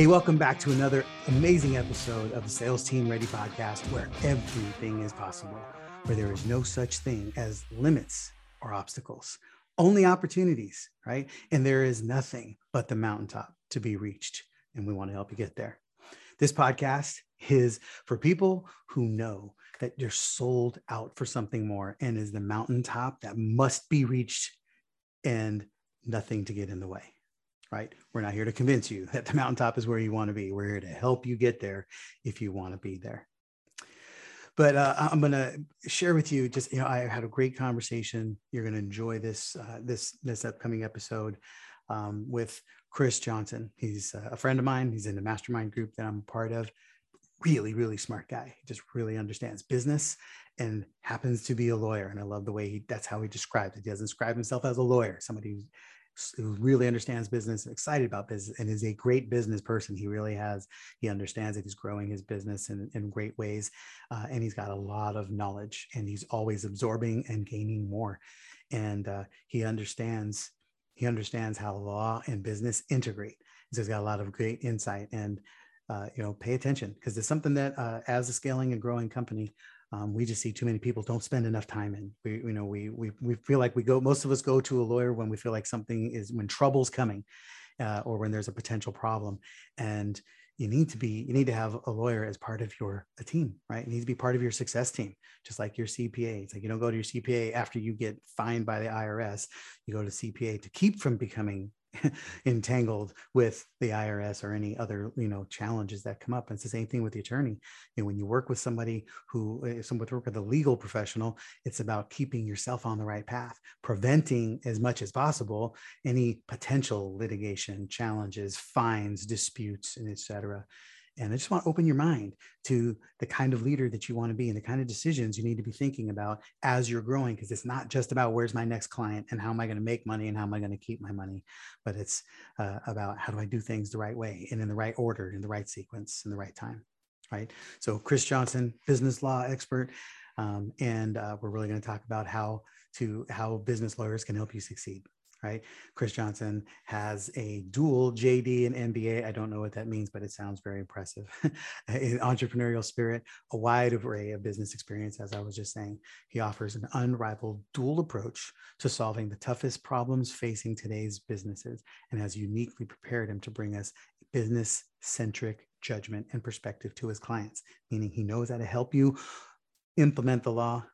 Hey, welcome back to another amazing episode of the Sales Team Ready Podcast, where everything is possible, where there is no such thing as limits or obstacles, only opportunities, right? And there is nothing but the mountaintop to be reached, and we want to help you get there. This podcast is for people who know that you're sold out for something more and is the mountaintop that must be reached and nothing to get in the way, right? We're not here to convince you that the mountaintop is where you want to be. We're here to help you get there if you want to be there. But I'm going to share with you just, I had a great conversation. You're going to enjoy this upcoming episode with Chris Johnsen. He's a friend of mine. He's in the mastermind group that I'm part of. Really, really smart guy. He just really understands business and happens to be a lawyer. And I love the way that's how he describes it. He doesn't describe himself as a lawyer, somebody who really understands business, excited about business, and is a great business person. He really has. He understands that he's growing his business in great ways. And he's got a lot of knowledge, and he's always absorbing and gaining more. And he understands how law and business integrate. So he's got a lot of great insight, and pay attention, because it's something that as a scaling and growing company, we just see too many people don't spend enough time in. We feel like most of us go to a lawyer when we feel like when trouble's coming, or when there's a potential problem. And you need to have a lawyer as part of a team, right? It needs to be part of your success team, just like your CPA. It's like, you don't go to your CPA after you get fined by the IRS. You go to CPA to keep from becoming entangled with the IRS or any other, challenges that come up. And it's the same thing with the attorney. When you work with somebody with a legal professional, it's about keeping yourself on the right path, preventing as much as possible any potential litigation, challenges, fines, disputes, and et cetera. And I just want to open your mind to the kind of leader that you want to be and the kind of decisions you need to be thinking about as you're growing, because it's not just about where's my next client and how am I going to make money and how am I going to keep my money, but it's about how do I do things the right way and in the right order, in the right sequence, in the right time, right? So Chris Johnsen, business law expert, and we're really going to talk about how business lawyers can help you succeed. Right? Chris Johnsen has a dual JD and MBA. I don't know what that means, but it sounds very impressive. An entrepreneurial spirit, a wide array of business experience, as I was just saying. He offers an unrivaled dual approach to solving the toughest problems facing today's businesses, and has uniquely prepared him to bring us business-centric judgment and perspective to his clients, meaning he knows how to help you implement the law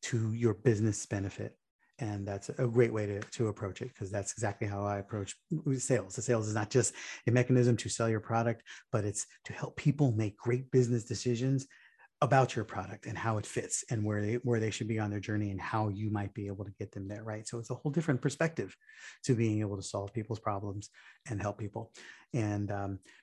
to your business benefit. And that's a great way to approach it, because that's exactly how I approach sales. The sales is not just a mechanism to sell your product, but it's to help people make great business decisions about your product and how it fits and where they should be on their journey and how you might be able to get them there, right? So it's a whole different perspective to being able to solve people's problems and help people. And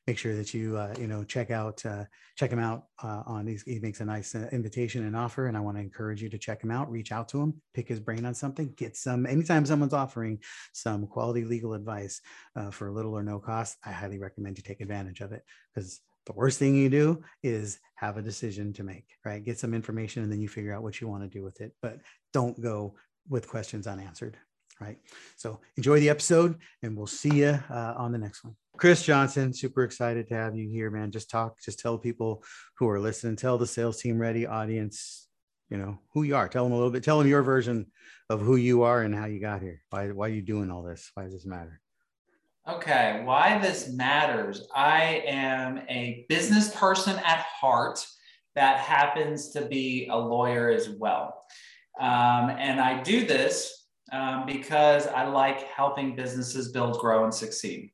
make sure that you check him out on these. He makes a nice invitation and offer, and I want to encourage you to check him out, reach out to him, pick his brain on something, anytime someone's offering some quality legal advice for little or no cost, I highly recommend you take advantage of it, because the worst thing you do is have a decision to make, right? Get some information and then you figure out what you want to do with it, but don't go with questions unanswered, right? So enjoy the episode, and we'll see you on the next one. Chris Johnsen, super excited to have you here, man. Just tell people who are listening, tell the Sales Team Ready audience, who you are. Tell them a little bit, tell them your version of who you are and how you got here. Why are you doing all this? Why does this matter? Okay, why this matters. I am a business person at heart that happens to be a lawyer as well. And I do this because I like helping businesses build, grow, and succeed.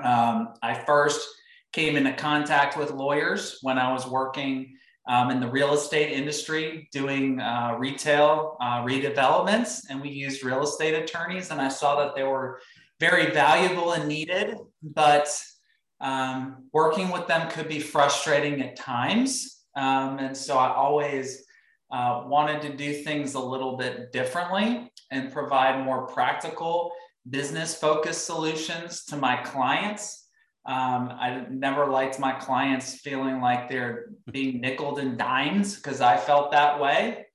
I first came into contact with lawyers when I was working in the real estate industry, doing retail redevelopments, and we used real estate attorneys, and I saw that there were very valuable and needed, but working with them could be frustrating at times. And so I always wanted to do things a little bit differently and provide more practical, business-focused solutions to my clients. I never liked my clients feeling like they're being nickeled and dimed, because I felt that way.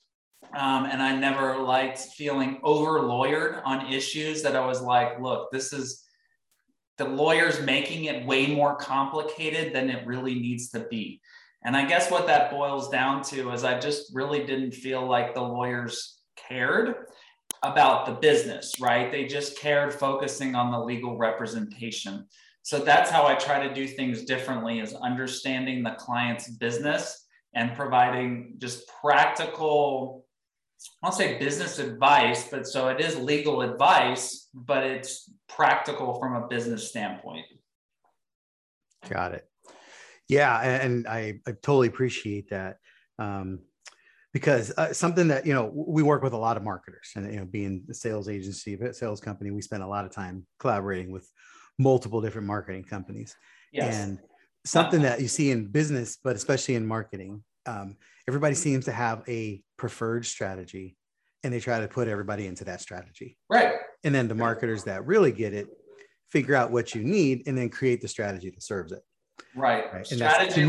And I never liked feeling over-lawyered on issues that I was like, look, this is the lawyer's making it way more complicated than it really needs to be. And I guess what that boils down to is I just really didn't feel like the lawyers cared about the business, right? They just cared focusing on the legal representation. So that's how I try to do things differently, is understanding the client's business and providing just practical, I'll say business advice, but so it is legal advice, but it's practical from a business standpoint. Got it. Yeah. And I totally appreciate that. Because something that, you know, we work with a lot of marketers, and, you know, being a sales agency, a sales company, we spend a lot of time collaborating with multiple different marketing companies. Yes. And something that you see in business, but especially in marketing, everybody seems to have a preferred strategy, and they try to put everybody into that strategy. Right. And then the marketers that really get it, figure out what you need and then create the strategy that serves it. Right. Right. Strategy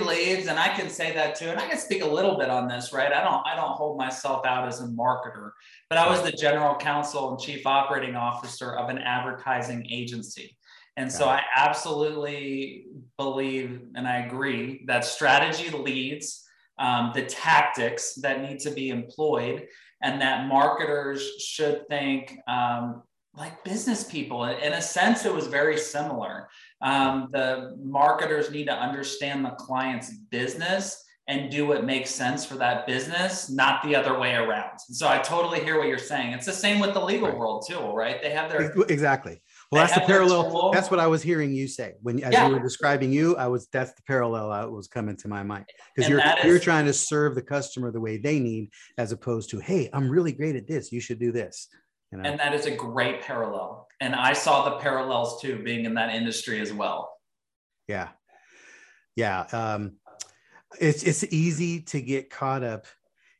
leads. And I can say that too. And I can speak a little bit on this, right? I don't hold myself out as a marketer, but I was the general counsel and chief operating officer of an advertising agency. And so I absolutely believe, and I agree, that strategy leads, the tactics that need to be employed, and that marketers should think, like business people. In a sense, it was very similar. The marketers need to understand the client's business and do what makes sense for that business, not the other way around. And so I totally hear what you're saying. It's the same with the legal world too, right? They have their... Exactly. Well, that's the parallel. That's what I was hearing you say. As you were describing you, that's the parallel that was coming to my mind. Because you're trying to serve the customer the way they need, as opposed to, hey, I'm really great at this, you should do this. You know? And that is a great parallel. And I saw the parallels too, being in that industry as well. Yeah. Yeah. It's easy to get caught up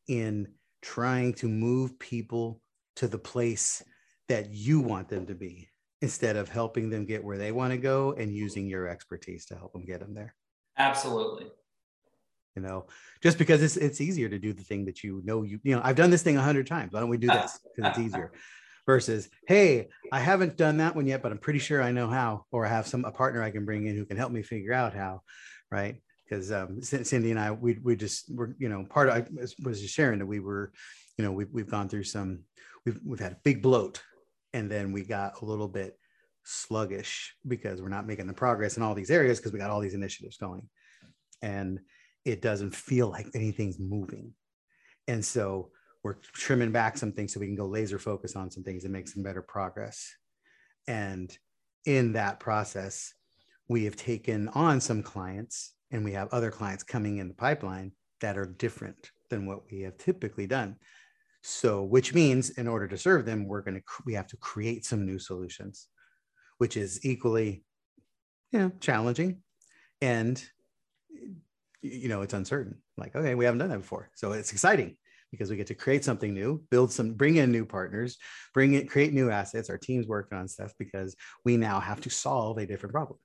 in trying to move people to the place that you want them to be, instead of helping them get where they want to go and using your expertise to help them get them there. Absolutely. You know, just because it's easier to do the thing that you know, I've done this thing 100 times. Why don't we do this? Because it's easier. Versus, hey, I haven't done that one yet, but I'm pretty sure I know how, or I have a partner I can bring in who can help me figure out how, right? Because Cindy and I, we were, you know, part of, I was just sharing that we were, you know, we've gone through we've had a big bloat. And then we got a little bit sluggish because we're not making the progress in all these areas, because we got all these initiatives going and it doesn't feel like anything's moving. And so we're trimming back some things so we can go laser focus on some things and make some better progress. And in that process, we have taken on some clients, and we have other clients coming in the pipeline that are different than what we have typically done. So, which means in order to serve them, we have to create some new solutions, which is equally, you know, challenging, and, you know, it's uncertain. Like, okay, we haven't done that before. So it's exciting because we get to create something new, bring in new partners, create new assets. Our team's working on stuff because we now have to solve a different problem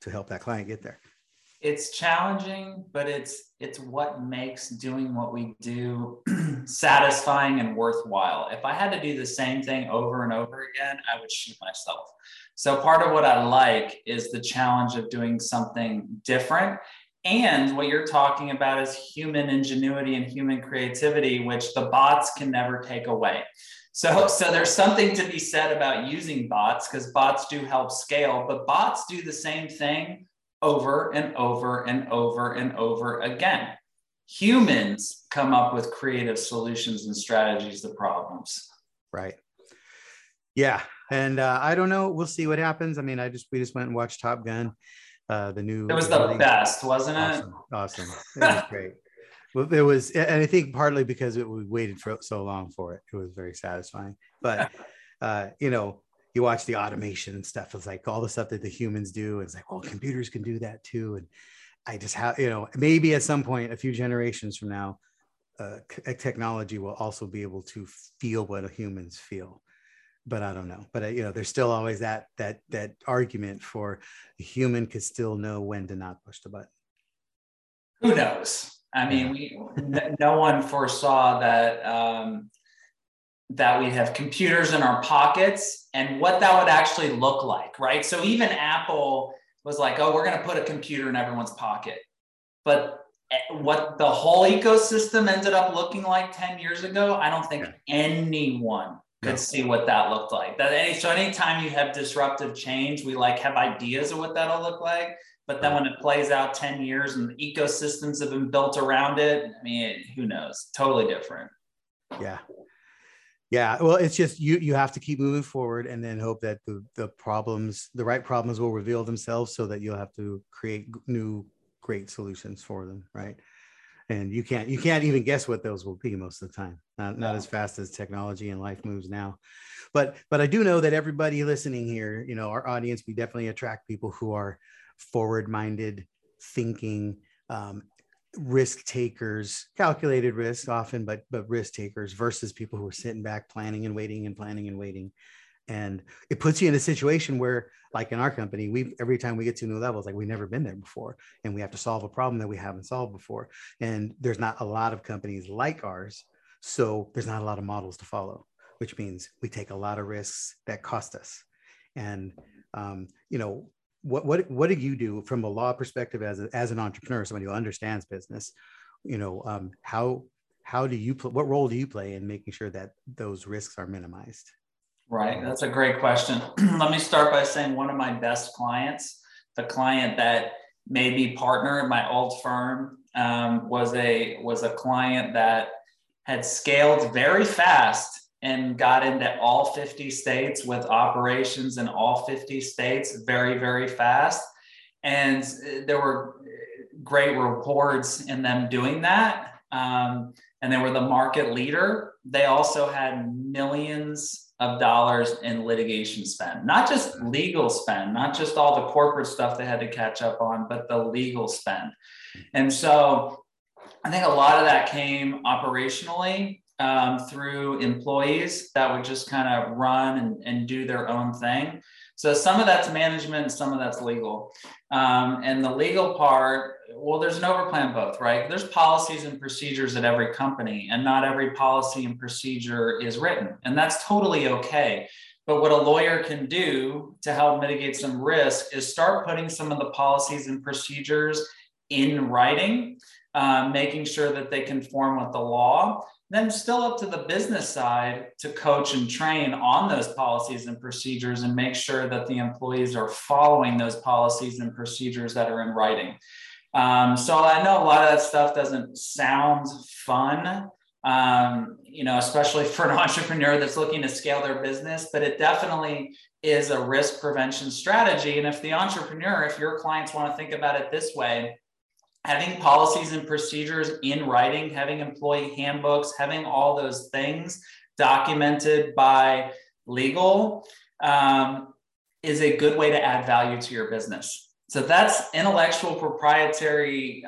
to help that client get there. It's challenging, but it's what makes doing what we do satisfying and worthwhile. If I had to do the same thing over and over again, I would shoot myself. So part of what I like is the challenge of doing something different. And what you're talking about is human ingenuity and human creativity, which the bots can never take away. So there's something to be said about using bots, because bots do help scale, but bots do the same thing over and over and over and over again. Humans come up with creative solutions and strategies to problems. Right. Yeah. And I don't know. We'll see what happens. I mean, we just went and watched Top Gun. The new. It was the best, wasn't it? Awesome. It was great. Well, it was, and I think partly because we waited for so long for it. It was very satisfying. But you know, you watch the automation and stuff. It's like all the stuff that the humans do. It's like, well, computers can do that too. And I just have, you know, maybe at some point, a few generations from now, technology will also be able to feel what humans feel, but I don't know. But you know, there's still always that argument for a human could still know when to not push the button. Who knows? I mean, no one foresaw that, that we have computers in our pockets and what that would actually look like, right? So even Apple was like, oh, we're going to put a computer in everyone's pocket. But what the whole ecosystem ended up looking like 10 years ago, I don't think anyone could see what that looked like. So anytime you have disruptive change, we like have ideas of what that'll look like. But then when it plays out 10 years and the ecosystems have been built around it, I mean, who knows? Totally different. Yeah. Yeah. Well, it's just, you have to keep moving forward and then hope that the right problems will reveal themselves so that you'll have to create new, great solutions for them. Right. And you can't even guess what those will be most of the time, not as fast as technology and life moves now. But I do know that everybody listening here, you know, our audience, we definitely attract people who are forward-minded thinking, risk takers, calculated risk often, but risk takers versus people who are sitting back planning and waiting and planning and waiting. And it puts you in a situation where, like in our company, every time we get to new levels, like we've never been there before, and we have to solve a problem that we haven't solved before. And there's not a lot of companies like ours. So there's not a lot of models to follow, which means we take a lot of risks that cost us. And, you know, what do you do from a law perspective as an entrepreneur, somebody who understands business? You know, how do you play? What role do you play in making sure that those risks are minimized? Right, that's a great question. Let me start by saying one of my best clients, the client that made me partner at my old firm, was a client that had scaled very fast and got into all 50 states with operations in all 50 states very, very fast. And there were great rewards in them doing that. And they were the market leader. They also had millions of dollars in litigation spend, not just legal spend, not just all the corporate stuff they had to catch up on, but the legal spend. And so I think a lot of that came operationally, through employees that would just kind of run and do their own thing. So some of that's management, some of that's legal. And the legal part, well, there's an overplay in both, right? There's policies and procedures at every company, and not every policy and procedure is written. And that's totally okay. But what a lawyer can do to help mitigate some risk is start putting some of the policies and procedures in writing, making sure that they conform with the law. Then still up to the business side to coach and train on those policies and procedures and make sure that the employees are following those policies and procedures that are in writing. So I know a lot of that stuff doesn't sound fun, you know, especially for an entrepreneur that's looking to scale their business, but it definitely is a risk prevention strategy. And if the entrepreneur, if your clients want to think about it this way, having policies and procedures in writing, having employee handbooks, having all those things documented by legal, is a good way to add value to your business. So that's intellectual proprietary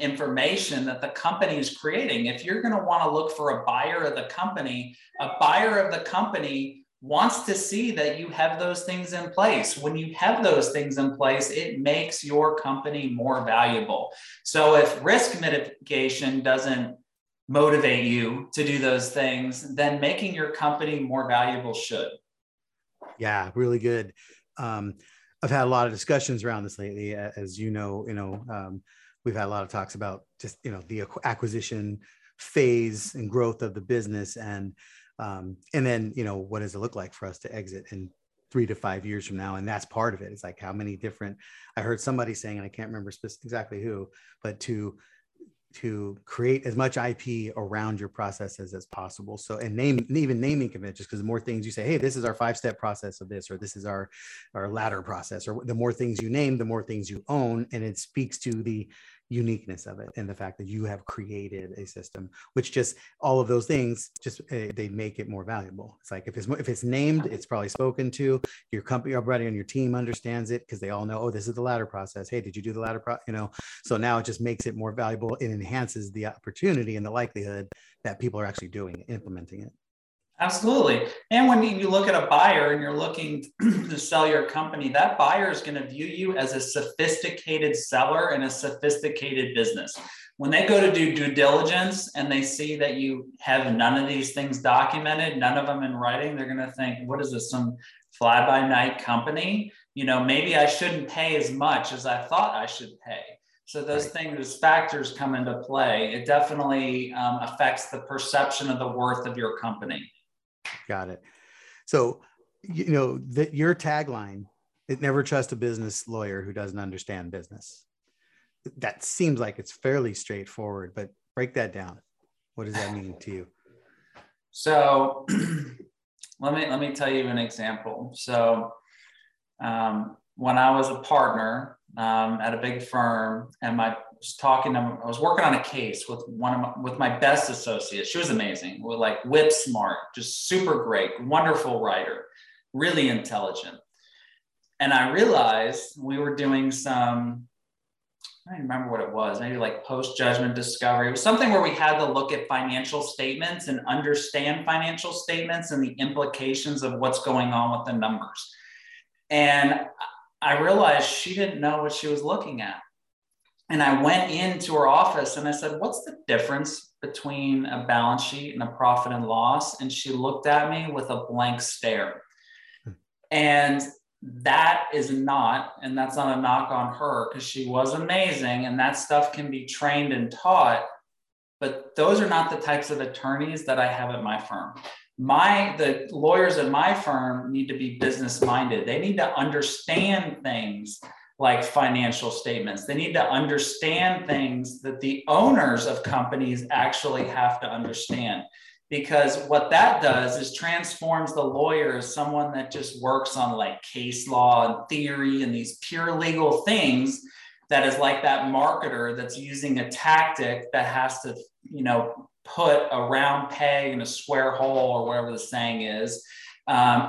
information that the company is creating. If you're going to want to look for a buyer of the company wants to see that you have those things in place. When you have those things in place, it makes your company more valuable. So if risk mitigation doesn't motivate you to do those things, then making your company more valuable should. Yeah, really good. I've had a lot of discussions around this lately, as you know, we've had a lot of talks about just, you know, the acquisition phase and growth of the business, and then, you know, what does it look like for us to exit in 3 to 5 years from now? And that's part of it. It's like how many different, I heard somebody saying, and I can't remember exactly who, but to create as much IP around your processes as possible. So, and naming conventions, because the more things you say, hey, this is our 5-step process of this, or this is our ladder process, or the more things you name, the more things you own. And it speaks to the uniqueness of it and the fact that you have created a system, which just all of those things just, they make it more valuable. It's like, if it's named, it's probably spoken to. Your company, everybody on your team understands it because they all know, oh, this is the ladder process. Hey, did you do the ladder process? You know, so now it just makes it more valuable. It enhances the opportunity and the likelihood that people are actually doing it, implementing it. Absolutely. And when you look at a buyer and you're looking to sell your company, that buyer is going to view you as a sophisticated seller and a sophisticated business. When they go to do due diligence and they see that you have none of these things documented, none of them in writing, they're going to think, what is this, some fly-by-night company? You know, maybe I shouldn't pay as much as I thought I should pay. So those things, those factors come into play. It definitely affects the perception of the worth of your company. Got it. So, you know, that your tagline, it never trust a business lawyer who doesn't understand business. That seems like it's fairly straightforward, but break that down. What does that mean to you? So let me tell you an example. So when I was a partner at a big firm, and I was working on a case with my best associate. She was amazing. We're like whip smart, just super great, wonderful writer, really intelligent. And I realized we were doing some, I don't remember what it was, maybe like post-judgment discovery. It was something where we had to look at financial statements and understand financial statements and the implications of what's going on with the numbers. And I realized she didn't know what she was looking at. And I went into her office and I said, what's the difference between a balance sheet and a profit and loss? And she looked at me with a blank stare. And that's not a knock on her, because she was amazing and that stuff can be trained and taught, but those are not the types of attorneys that I have at my firm. The lawyers at my firm need to be business minded. They need to understand things like financial statements. They need to understand things that the owners of companies actually have to understand. Because what that does is transforms the lawyer as someone that just works on like case law and theory and these pure legal things, that is like that marketer that's using a tactic that has to, you know, put a round peg in a square hole, or whatever the saying is,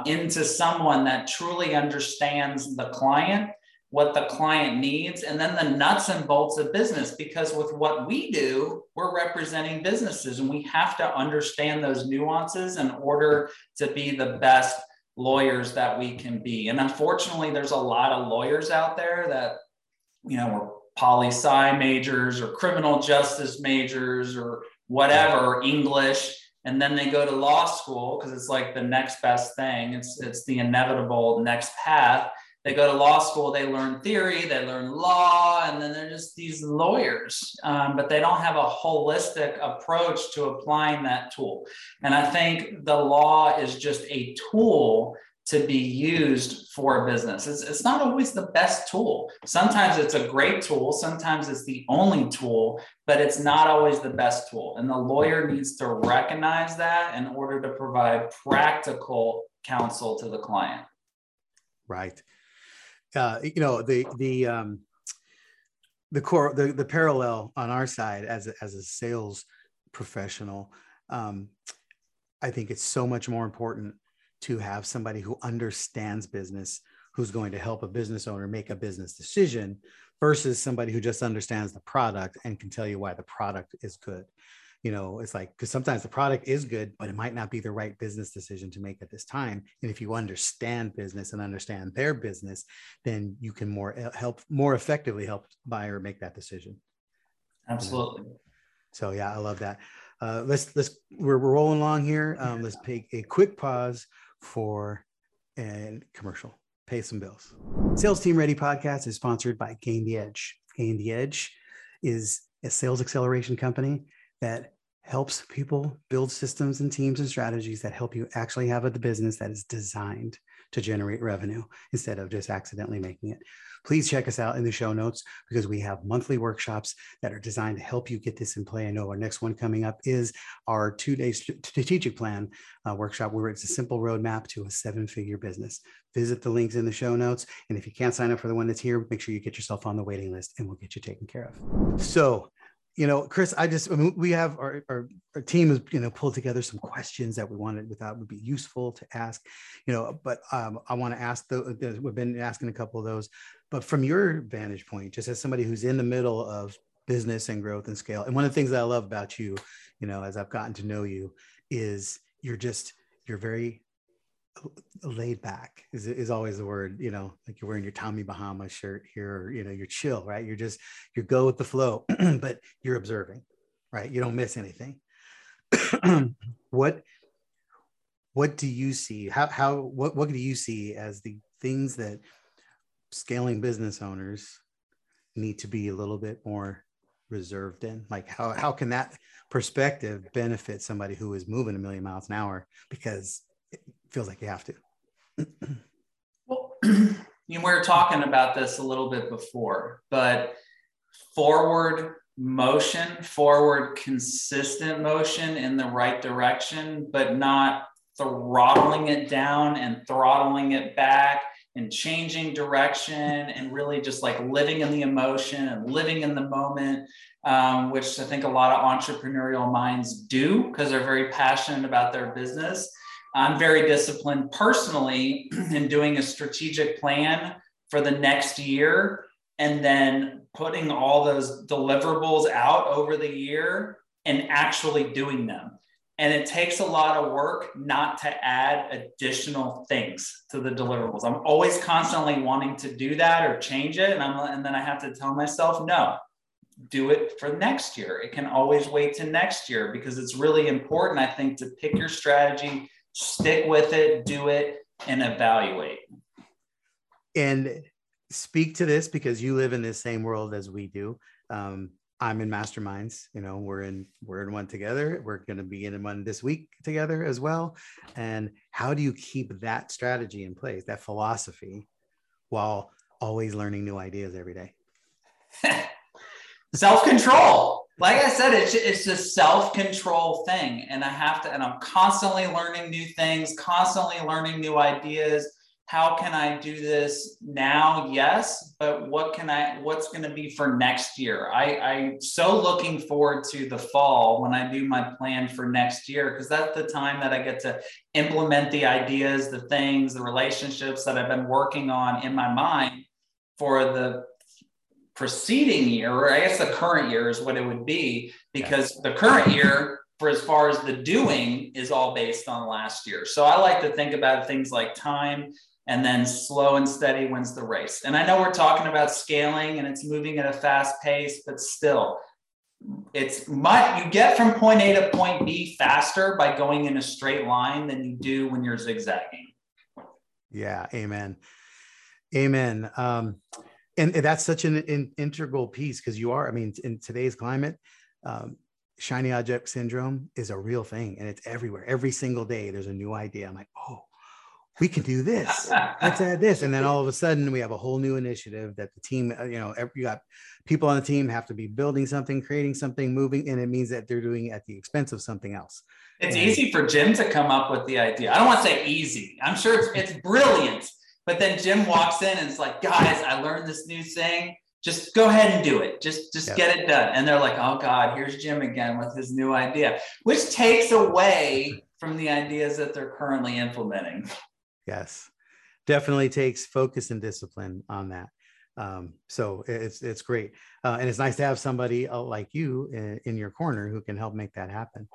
into someone that truly understands the client, what the client needs, and then the nuts and bolts of business. Because with what we do, we're representing businesses and we have to understand those nuances in order to be the best lawyers that we can be. And unfortunately, there's a lot of lawyers out there that, you know, were poli-sci majors or criminal justice majors or whatever, English, and then they go to law school because it's like the next best thing. It's the inevitable next path. They go to law school, they learn theory, they learn law, and then they're just these lawyers, but they don't have a holistic approach to applying that tool. And I think the law is just a tool to be used for a business. It's not always the best tool. Sometimes it's a great tool, sometimes it's the only tool, but it's not always the best tool. And the lawyer needs to recognize that in order to provide practical counsel to the client. Right. You know, the parallel on our side as a sales professional, I think it's so much more important to have somebody who understands business, who's going to help a business owner make a business decision, versus somebody who just understands the product and can tell you why the product is good. You know, it's like, because sometimes the product is good, but it might not be the right business decision to make at this time. And if you understand business and understand their business, then you can more effectively help the buyer make that decision. Absolutely. You know? So yeah, I love that. We're rolling along here. Let's take a quick pause for a commercial. Pay some bills. Sales Team Ready Podcast is sponsored by Gain the Edge. Gain the Edge is a sales acceleration company that helps people build systems and teams and strategies that help you actually have a business that is designed to generate revenue instead of just accidentally making it. Please check us out in the show notes, because we have monthly workshops that are designed to help you get this in play. I know our next one coming up is our 2-day strategic plan workshop, where it's a simple roadmap to a 7-figure business. Visit the links in the show notes. And if you can't sign up for the one that's here, make sure you get yourself on the waiting list and we'll get you taken care of. So, you know, Chris, we have our team has, you know, pulled together some questions that we wanted, we thought would be useful to ask, you know, but I want to ask we've been asking a couple of those, but from your vantage point, just as somebody who's in the middle of business and growth and scale. And one of the things that I love about you, you know, as I've gotten to know you, is you're just you're very laid back is always the word, you know, like you're wearing your Tommy Bahama shirt here, or, you know, you're chill, right? You're just, you go with the flow, but you're observing, right? You don't miss anything. What do you see? What do you see as the things that scaling business owners need to be a little bit more reserved in? Like how can that perspective benefit somebody who is moving a million miles an hour because it feels like you have to? Well, we were talking about this a little bit before, but forward motion, forward consistent motion in the right direction, but not throttling it down and throttling it back and changing direction and really just like living in the emotion and living in the moment, which I think a lot of entrepreneurial minds do because they're very passionate about their business. I'm very disciplined personally in doing a strategic plan for the next year and then putting all those deliverables out over the year and actually doing them. And it takes a lot of work not to add additional things to the deliverables. I'm always constantly wanting to do that or change it. And then I have to tell myself, no, do it for next year. It can always wait to next year because it's really important, I think, to pick your strategy, stick with it, do it, and evaluate. And speak to this because you live in the same world as we do. I'm in masterminds, you know, we're in one together. We're going to be in one this week together as well. And how do you keep that strategy in place, that philosophy, while always learning new ideas every day? Self-control. Like I said, it's a self-control thing. And I'm constantly learning new things, constantly learning new ideas. How can I do this now? Yes, but what's going to be for next year? I'm so looking forward to the fall when I do my plan for next year, because that's the time that I get to implement the ideas, the things, the relationships that I've been working on in my mind for the preceding year, or I guess the current year is what it would be, because the current year, for as far as the doing, is all based on last year. So I like to think about things like time, and then slow and steady wins the race. And I know we're talking about scaling and it's moving at a fast pace, but still, it's much, you get from point A to point B faster by going in a straight line than you do when you're zigzagging. Yeah. Amen. Amen. And that's such an integral piece, because you are, I mean, in today's climate, shiny object syndrome is a real thing, and it's everywhere. Every single day there's a new idea. I'm like, oh, we can do this. Let's add this. And then all of a sudden we have a whole new initiative that the team, you know, you got people on the team have to be building something, creating something, moving. And it means that they're doing it at the expense of something else. It's easy for Jim to come up with the idea. I don't want to say easy. I'm sure it's brilliant. But then Jim walks in and it's like, guys, I learned this new thing. Just go ahead and do it. Just yep. Get it done. And they're like, oh God, here's Jim again with his new idea, which takes away from the ideas that they're currently implementing. Yes, definitely takes focus and discipline on that. So it's great. And it's nice to have somebody like you in your corner who can help make that happen.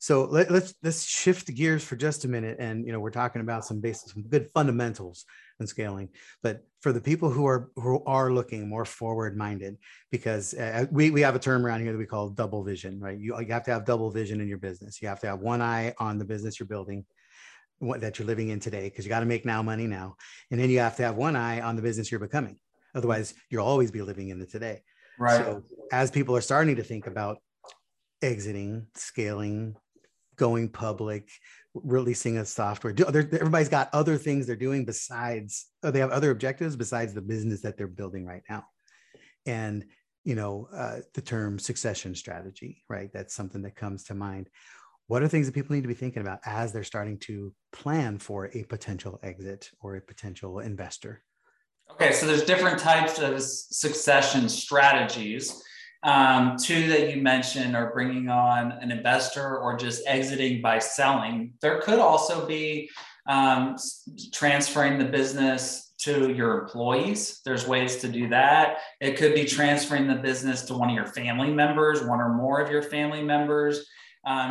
So let's shift gears for just a minute. And, you know, we're talking about some basics, some good fundamentals in scaling, but for the people who are looking more forward-minded, because we have a term around here that we call double vision, right? You have to have double vision in your business. You have to have one eye on the business you're building, that you're living in today, because you got to make now money now. And then you have to have one eye on the business you're becoming. Otherwise you'll always be living in the today. Right. So as people are starting to think about exiting, scaling, going public, releasing a software, everybody's got other things they're doing besides, they have other objectives besides the business that they're building right now. And, you know, the term succession strategy, right? That's something that comes to mind. What are things that people need to be thinking about as they're starting to plan for a potential exit or a potential investor? Okay. So there's different types of succession strategies. Two that you mentioned are bringing on an investor or just exiting by selling. There could also be transferring the business to your employees. There's ways to do that. It could be transferring the business to one of your family members, one or more of your family members.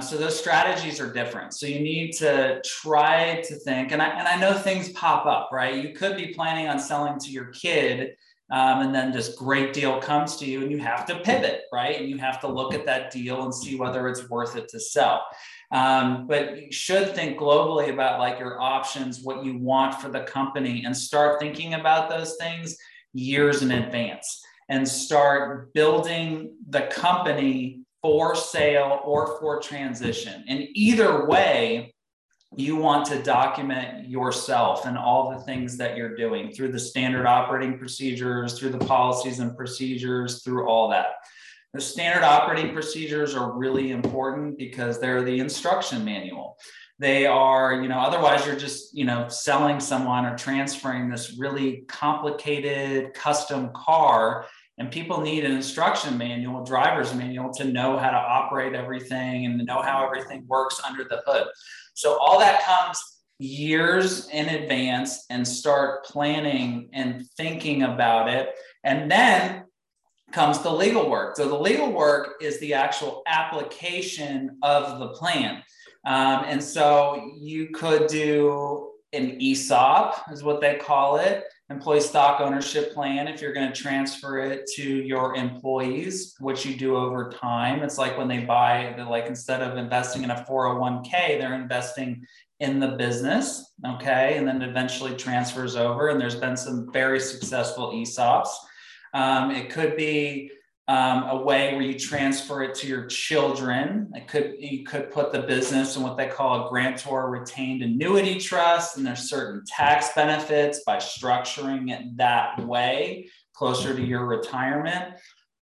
So those strategies are different. So you need to try to think, and I know things pop up, right? You could be planning on selling to your kid, and then this great deal comes to you and you have to pivot, right? And you have to look at that deal and see whether it's worth it to sell. But you should think globally about like your options, what you want for the company, and start thinking about those things years in advance and start building the company for sale or for transition. And either way, you want to document yourself and all the things that you're doing through the standard operating procedures, through the policies and procedures, through all that. The standard operating procedures are really important because they're the instruction manual. They are, otherwise you're just, selling someone or transferring this really complicated custom car. And people need an instruction manual, driver's manual, to know how to operate everything and to know how everything works under the hood. So all that comes years in advance, and start planning and thinking about it. And then comes the legal work. So the legal work is the actual application of the plan. And so you could do an ESOP, is what they call it. Employee stock ownership plan, if you're going to transfer it to your employees, which you do over time. It's like when they buy, instead of investing in a 401k, they're investing in the business, okay? And then eventually transfers over, and there's been some very successful ESOPs. It could be a way where you transfer it to your children. You could put the business in what they call a grantor retained annuity trust, and there's certain tax benefits by structuring it that way closer to your retirement.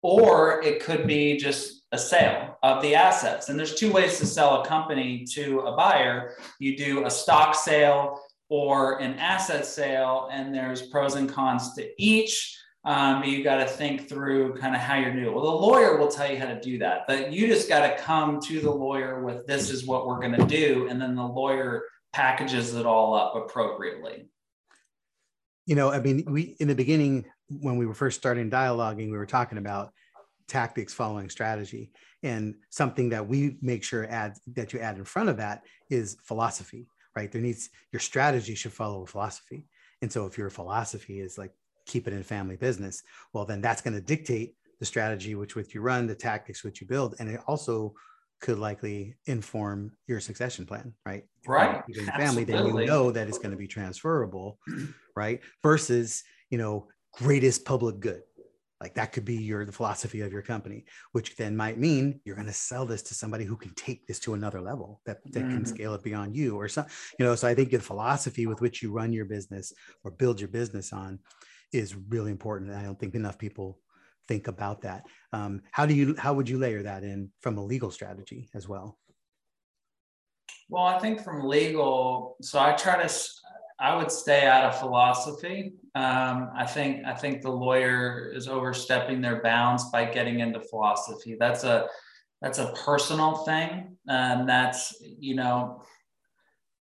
Or it could be just a sale of the assets. And there's two ways to sell a company to a buyer. You do a stock sale or an asset sale, and there's pros and cons to each. You got to think through kind of how you're doing. Well, the lawyer will tell you how to do that, but you just got to come to the lawyer with, this is what we're going to do. And then the lawyer packages it all up appropriately. We, in the beginning, when we were first starting dialoguing, we were talking about tactics following strategy, and something that we make sure that you add in front of that is philosophy, right? Your strategy should follow a philosophy. And so if your philosophy is like, keep it in family business, well, then that's going to dictate the strategy which you run, the tactics which you build, and it also could likely inform your succession plan, right? Right. If you're in family, then you know that it's going to be transferable, right? Versus, greatest public good. Like that could be the philosophy of your company, which then might mean you're going to sell this to somebody who can take this to another level that can scale it beyond you or something. So I think the philosophy with which you run your business or build your business on is really important. And I don't think enough people think about that. How would you layer that in from a legal strategy as well? Well, I think from legal, I would stay out of philosophy. I think the lawyer is overstepping their bounds by getting into philosophy. That's a personal thing.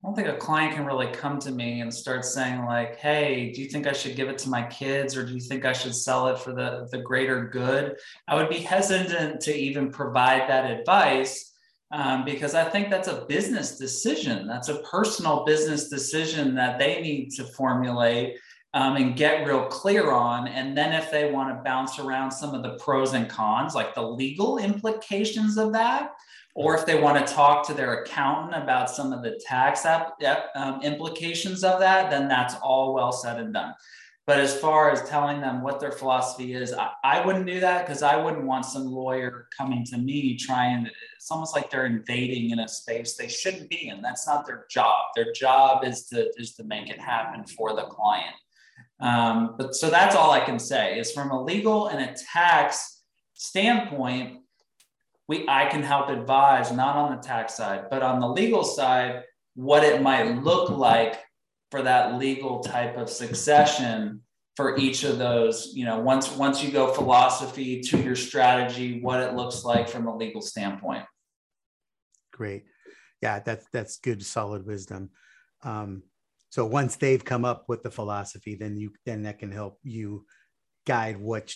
I don't think a client can really come to me and start saying like, hey, do you think I should give it to my kids? Or do you think I should sell it for the greater good? I would be hesitant to even provide that advice because I think that's a business decision. That's a personal business decision that they need to formulate and get real clear on. And then if they want to bounce around some of the pros and cons, like the legal implications of that, or if they want to talk to their accountant about some of the tax implications of that, then that's all well said and done. But as far as telling them what their philosophy is, I wouldn't do that because I wouldn't want some lawyer coming to me it's almost like they're invading in a space they shouldn't be in. That's not their job. Their job is to make it happen for the client. But so that's all I can say is from a legal and a tax standpoint, I can help advise, not on the tax side, but on the legal side, what it might look like for that legal type of succession for each of those, once you go philosophy to your strategy, what it looks like from a legal standpoint. Great. Yeah, that's good, solid wisdom. So once they've come up with the philosophy, then that can help you guide what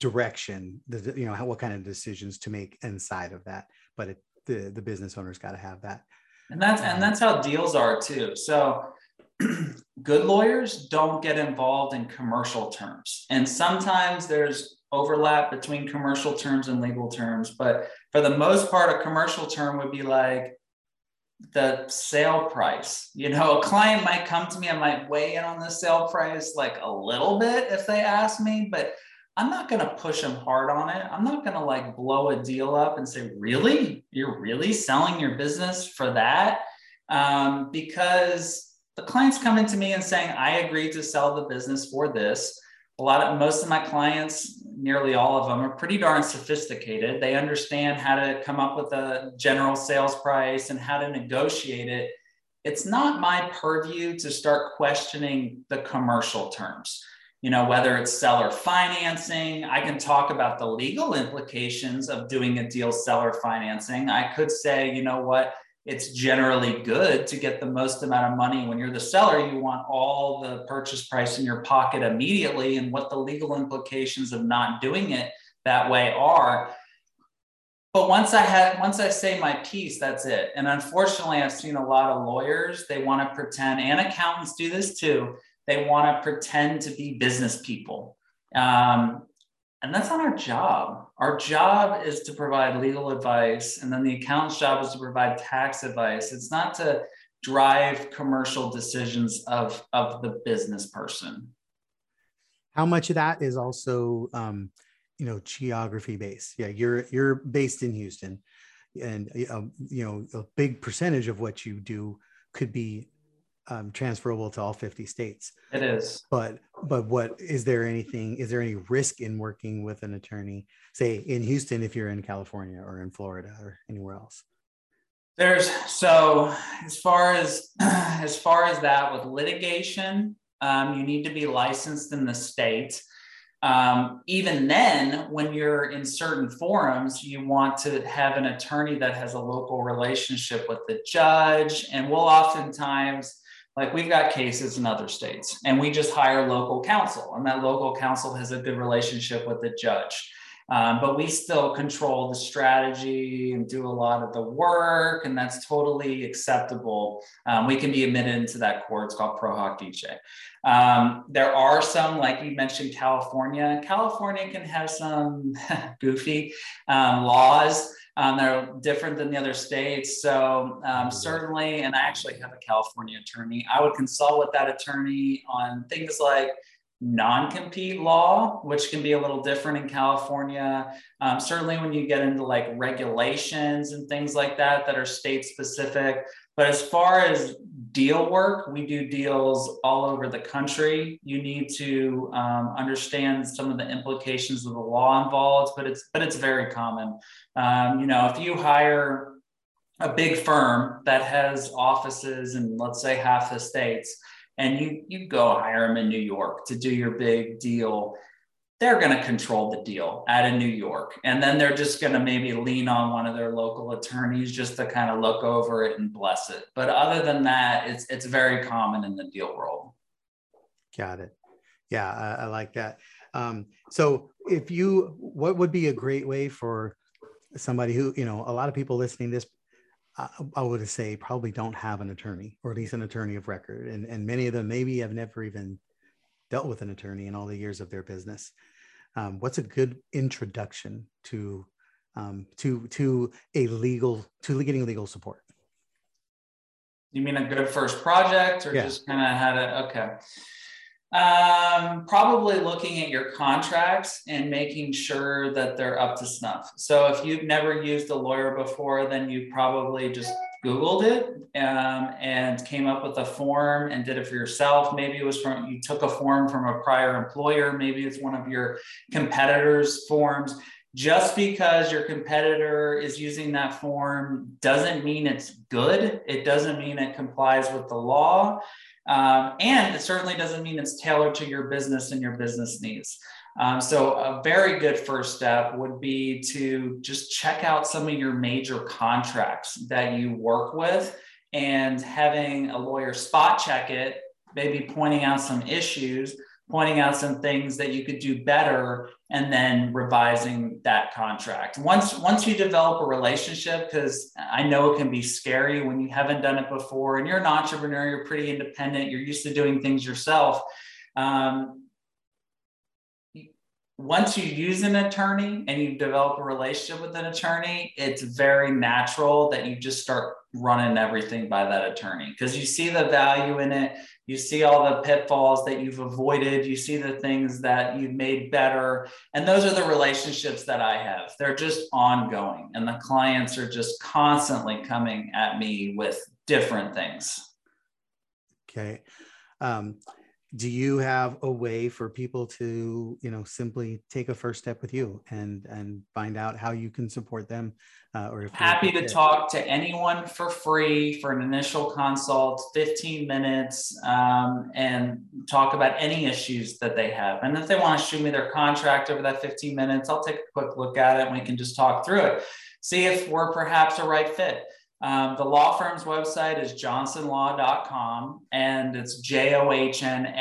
direction, what kind of decisions to make inside of that. But the business owner's got to have that. And that's how deals are too. So good lawyers don't get involved in commercial terms. And sometimes there's overlap between commercial terms and legal terms. But for the most part, a commercial term would be like the sale price. You know, a client might come to me, I might weigh in on the sale price like a little bit if they ask me, but I'm not going to push them hard on it. I'm not going to like blow a deal up and say, really? You're really selling your business for that? Because the client's coming to me and saying, I agreed to sell the business for this. Most of my clients, nearly all of them, are pretty darn sophisticated. They understand how to come up with a general sales price and how to negotiate it. It's not my purview to start questioning the commercial terms. You know, whether it's seller financing, I can talk about the legal implications of doing a deal seller financing. I could say, you know what, it's generally good to get the most amount of money when you're the seller. You want all the purchase price in your pocket immediately, and what the legal implications of not doing it that way are. But once I say my piece, that's it. And unfortunately, I've seen a lot of lawyers, they want to pretend, and accountants do this too. They want to pretend to be business people. And that's not our job. Our job is to provide legal advice. And then the accountant's job is to provide tax advice. It's not to drive commercial decisions of the business person. How much of that is also, you know, geography based? Yeah, you're based in Houston, and you know, a big percentage of what you do could be transferable to all 50 states. It is. But what is there anything, is there any risk in working with an attorney, say in Houston, if you're in California or in Florida or anywhere else? As far as that with litigation, you need to be licensed in the state. Even then, when you're in certain forums, you want to have an attorney that has a local relationship with the judge. And we'll oftentimes, like, we've got cases in other states and we just hire local counsel, and that local counsel has a good relationship with the judge. But we still control the strategy and do a lot of the work, and that's totally acceptable. We can be admitted into that court. It's called Pro Hac Vice. There are some, like you mentioned, California. California can have some goofy laws. They're different than the other states. So certainly, and I actually have a California attorney, I would consult with that attorney on things like non-compete law, which can be a little different in California. Certainly when you get into like regulations and things like that, that are state specific. But as far as deal work, we do deals all over the country. You need to understand some of the implications of the law involved, but it's very common. You know, if you hire a big firm that has offices in, let's say, half the states, and you go hire them in New York to do your big deal, they're going to control the deal out of New York. And then they're just going to maybe lean on one of their local attorneys just to kind of look over it and bless it. But other than that, it's very common in the deal world. Got it. Yeah, I like that. So what would be a great way for somebody who, you know, a lot of people listening to this, I would say probably don't have an attorney, or at least an attorney of record. And many of them maybe have never even dealt with an attorney in all the years of their business. What's a good introduction to getting legal support? You mean a good first project, or just kind of okay. Probably looking at your contracts and making sure that they're up to snuff. So if you've never used a lawyer before, then you probably just Googled it and came up with a form and did it for yourself. Maybe it was you took a form from a prior employer. Maybe it's one of your competitors' forms. Just because your competitor is using that form doesn't mean it's good. It doesn't mean it complies with the law. And it certainly doesn't mean it's tailored to your business and your business needs. So a very good first step would be to just check out some of your major contracts that you work with, and having a lawyer spot check it, maybe pointing out some issues, pointing out some things that you could do better, and then revising that contract. Once you develop a relationship, because I know it can be scary when you haven't done it before, and you're an entrepreneur, you're pretty independent, you're used to doing things yourself. Once you use an attorney and you develop a relationship with an attorney, it's very natural that you just start running everything by that attorney, because you see the value in it. You see all the pitfalls that you've avoided. You see the things that you've made better. And those are the relationships that I have. They're just ongoing, and the clients are just constantly coming at me with different things. Okay. Do you have a way for people to, simply take a first step with you and find out how you can support them? Or if happy to talk to anyone for free for an initial consult, 15 minutes, and talk about any issues that they have. And if they want to shoot me their contract over that 15 minutes, I'll take a quick look at it, and we can just talk through it. See if we're perhaps a right fit. The law firm's website is johnsenlaw.com, and it's Johnsen.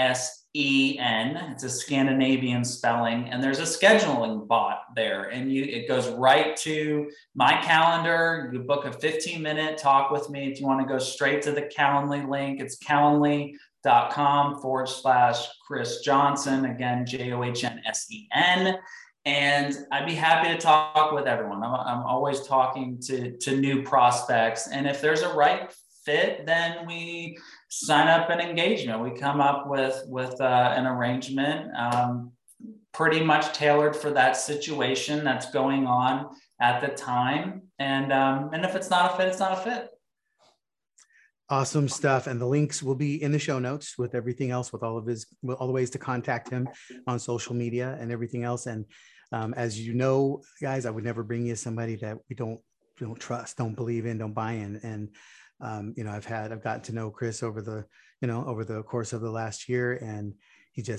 It's a Scandinavian spelling, and there's a scheduling bot there, and it goes right to my calendar. You book a 15-minute talk with me. If you want to go straight to the Calendly link, it's calendly.com/Chris Johnsen, again, Johnsen. And I'd be happy to talk with everyone. I'm always talking to new prospects. And if there's a right fit, then we sign up an engagement. We come up with an arrangement pretty much tailored for that situation that's going on at the time. And if it's not a fit, it's not a fit. Awesome stuff. And the links will be in the show notes with everything else, with all the ways to contact him on social media and everything else. And as you know, guys, I would never bring you somebody that we don't trust, don't believe in, don't buy in. And, I've gotten to know Chris over the course of the last year, and he's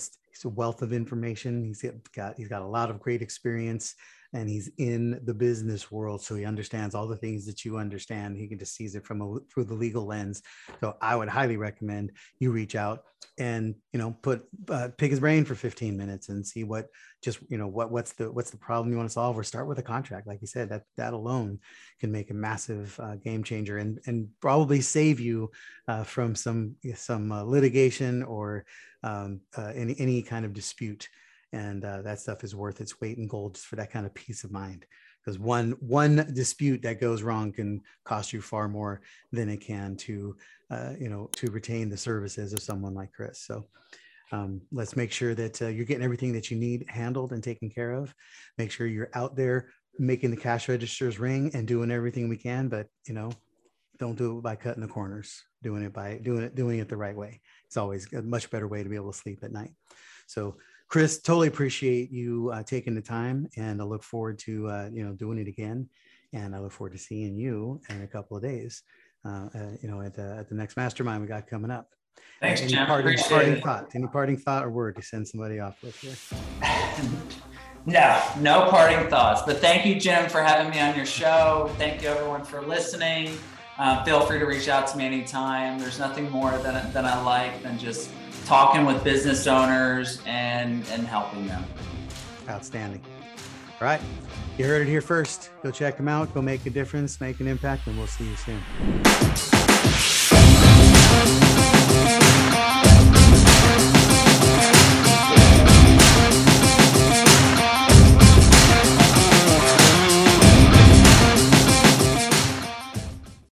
a wealth of information. He's got a lot of great experience, and he's in the business world, so he understands all the things that you understand. He can just seize it through the legal lens. So I would highly recommend you reach out and pick his brain for 15 minutes and see what's the problem you want to solve, or start with a contract. Like you said, that alone can make a massive game changer and probably save you from some litigation or any kind of dispute. And that stuff is worth its weight in gold just for that kind of peace of mind. Because one dispute that goes wrong can cost you far more than it can to retain the services of someone like Chris. So let's make sure that you're getting everything that you need handled and taken care of. Make sure you're out there making the cash registers ring and doing everything we can, but don't do it by cutting the corners. Doing it the right way. It's always a much better way to be able to sleep at night. So, Chris, totally appreciate you taking the time, and I look forward to doing it again. And I look forward to seeing you in a couple of days. At the next mastermind we got coming up. Thanks, Jim. Any parting thought or word to send somebody off with here? No parting thoughts. But thank you, Jim, for having me on your show. Thank you, everyone, for listening. Feel free to reach out to me anytime. There's nothing more than I like than just talking with business owners and helping them. Outstanding. All right. You heard it here first. Go check them out. Go make a difference, make an impact, and we'll see you soon.